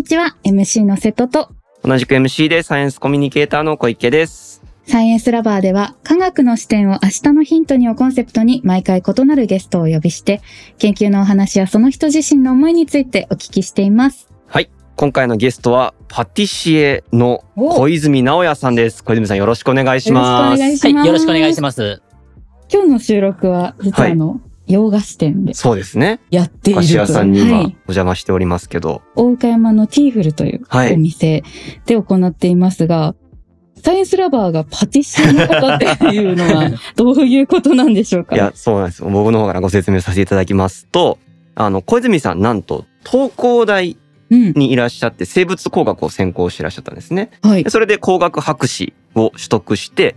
にちは、MC の瀬戸と、同じく MC でサイエンスコミュニケーターの小池です。サイエンスラバーでは、科学の視点を明日のヒントにをコンセプトに毎回異なるゲストをお呼びして、研究のお話やその人自身の思いについてお聞きしています。はい。今回のゲストは、パティシエの小泉直也さんです。小泉さん、よろしくお願いします。はい、よろしくお願いします。今日の収録は、実は洋菓子店で。そうですね。やっていると。菓子屋さんに今お邪魔しておりますけど。大岡山のティーフルというお店で行っていますが、サイエンスラバーがパティシエの方っていうのはどういうことなんでしょうか？いや、そうなんです。僕の方からご説明させていただきますと、小泉さんなんと東工大にいらっしゃって生物工学を専攻していらっしゃったんですね。はい。それで工学博士を取得して、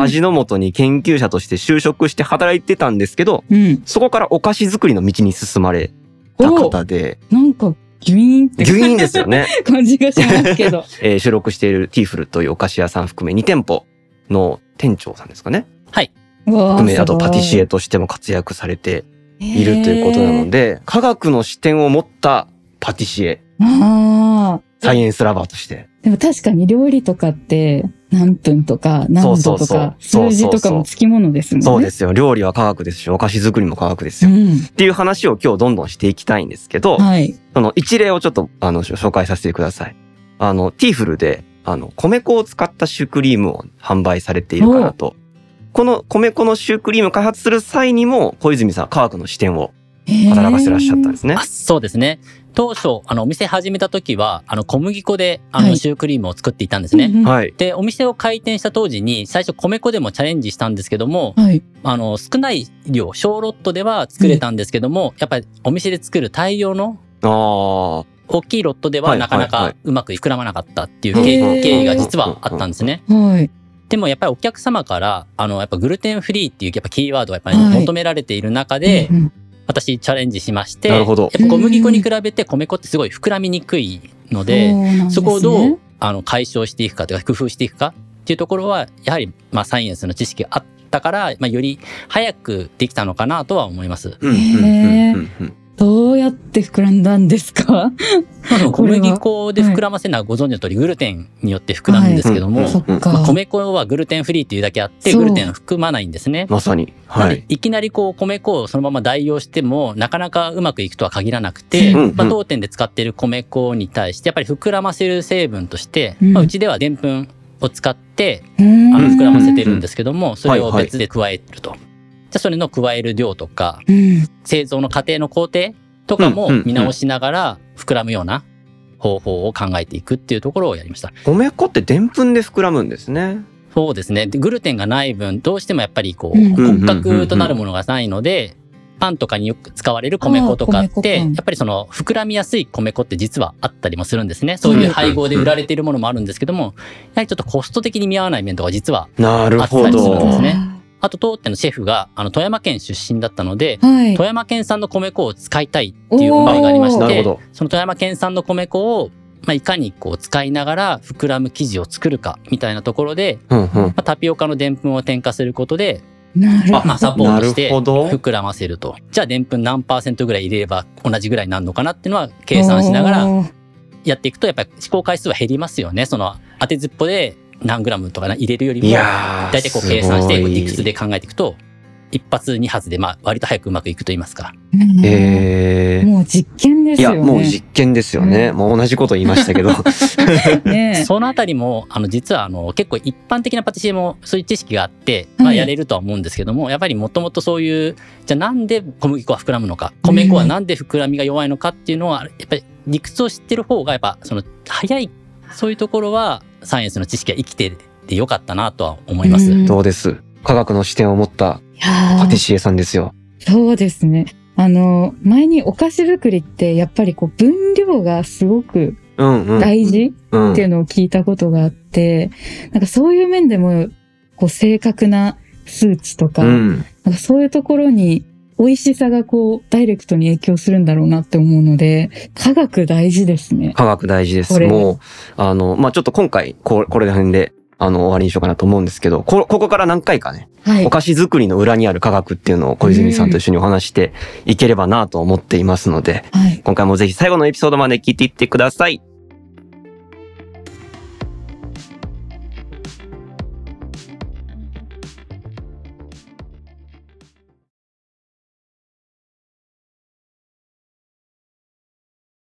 味の素に研究者として就職して働いてたんですけど、そこからお菓子作りの道に進まれた方で。なんか、ギュイーンって。ギュイーンですよね。感じがしますけど。収録しているティーフルというお菓子屋さん含め2店舗の店長さんですかね。はい。含め、あとパティシエとしても活躍されているということなので、科学の視点を持ったパティシエ。サイエンスラバーとして。でも確かに料理とかって、何分とか何度とか数字とかもつきものですもんね。そうですよ。料理は科学ですし、お菓子作りも科学ですよ。っていう話を今日どんどんしていきたいんですけど、その一例をちょっと紹介させてください。ティーフルで米粉を使ったシュークリームを販売されているかなと。この米粉のシュークリームを開発する際にも小泉さん科学の視点を働かせてらっしゃったんですね。そうですね。当初、お店始めた時は、小麦粉で、シュークリームを作っていたんですね。はい。で、お店を開店した当時に、最初米粉でもチャレンジしたんですけども、少ない量、小ロットでは作れたんですけども、やっぱりお店で作る大量の、大きいロットではなかなかうまく膨らまなかったっていう経緯が実はあったんですね。でもやっぱりお客様から、やっぱグルテンフリーっていうやっぱキーワードがやっぱり求められている中で、私チャレンジしまして、やっぱ小麦粉に比べて米粉ってすごい膨らみにくいので、そこをどう解消していくかというか工夫していくかっていうところは、やはりサイエンスの知識があったから、より早くできたのかなとは思います。どうやって膨らんだんですか？小麦粉で膨らませるのはご存知の通り、グルテンによって膨らむんですけども、米粉はグルテンフリーというだけあって、グルテン含まないんですね。まさに。いきなり米粉をそのまま代用しても、なかなかうまくいくとは限らなくて、当店で使っている米粉に対して、やっぱり膨らませる成分として、うちではでんぷんを使って、膨らませてるんですけども、それを別で加えると。それの加える量とか、製造の過程の工程とかも見直しながら膨らむような方法を考えていくっていうところをやりました。米粉ってでんぷんで膨らむんですね。そうですね。グルテンがない分、どうしてもやっぱり骨格となるものがないので、パンとかによく使われる米粉とかって、やっぱりその膨らみやすい米粉って実はあったりもするんですね。そういう配合で売られているものもあるんですけども、やはりちょっとコスト的に見合わない面とか実はあったりするんですね。あと当店のシェフが富山県出身だったので、富山県産の米粉を使いたいっていう思いがありまして、その富山県産の米粉を、いかに使いながら膨らむ生地を作るかみたいなところで、タピオカのでんぷんを添加することで、サポートして膨らませると。じゃあでんぷん何%ぐらい入れれば同じぐらいになるのかなっていうのは計算しながらやっていくと、やっぱり試行回数は減りますよね。その当てずっぽで何グラムとか入れるよりも、大体計算して、理屈で考えていくと、一発二発で、割と早くうまくいくと言いますか。もう実験ですよね。いや、もう実験ですよね。もう同じこと言いましたけど。そのあたりも、実は、結構一般的なパティシエもそういう知識があって、やれるとは思うんですけども、やっぱりもともとそういう、じゃあなんで小麦粉は膨らむのか、米粉はなんで膨らみが弱いのかっていうのは、やっぱり理屈を知ってる方が、やっぱ、早い、そういうところは、サイエンスの知識が生きててよかったなとは思います。そうです。科学の視点を持ったパティシエさんですよ。そうですね。前にお菓子作りってやっぱり分量がすごく大事っていうのを聞いたことがあって、なんかそういう面でも正確な数値とか、なんかそういうところに美味しさがダイレクトに影響するんだろうなって思うので、科学大事ですね。科学大事です。もう、ちょっと今回、これら辺で、終わりにしようかなと思うんですけど、ここから何回かね、お菓子作りの裏にある科学っていうのを小泉さんと一緒にお話していければなと思っていますので、今回もぜひ最後のエピソードまで聞いていってください。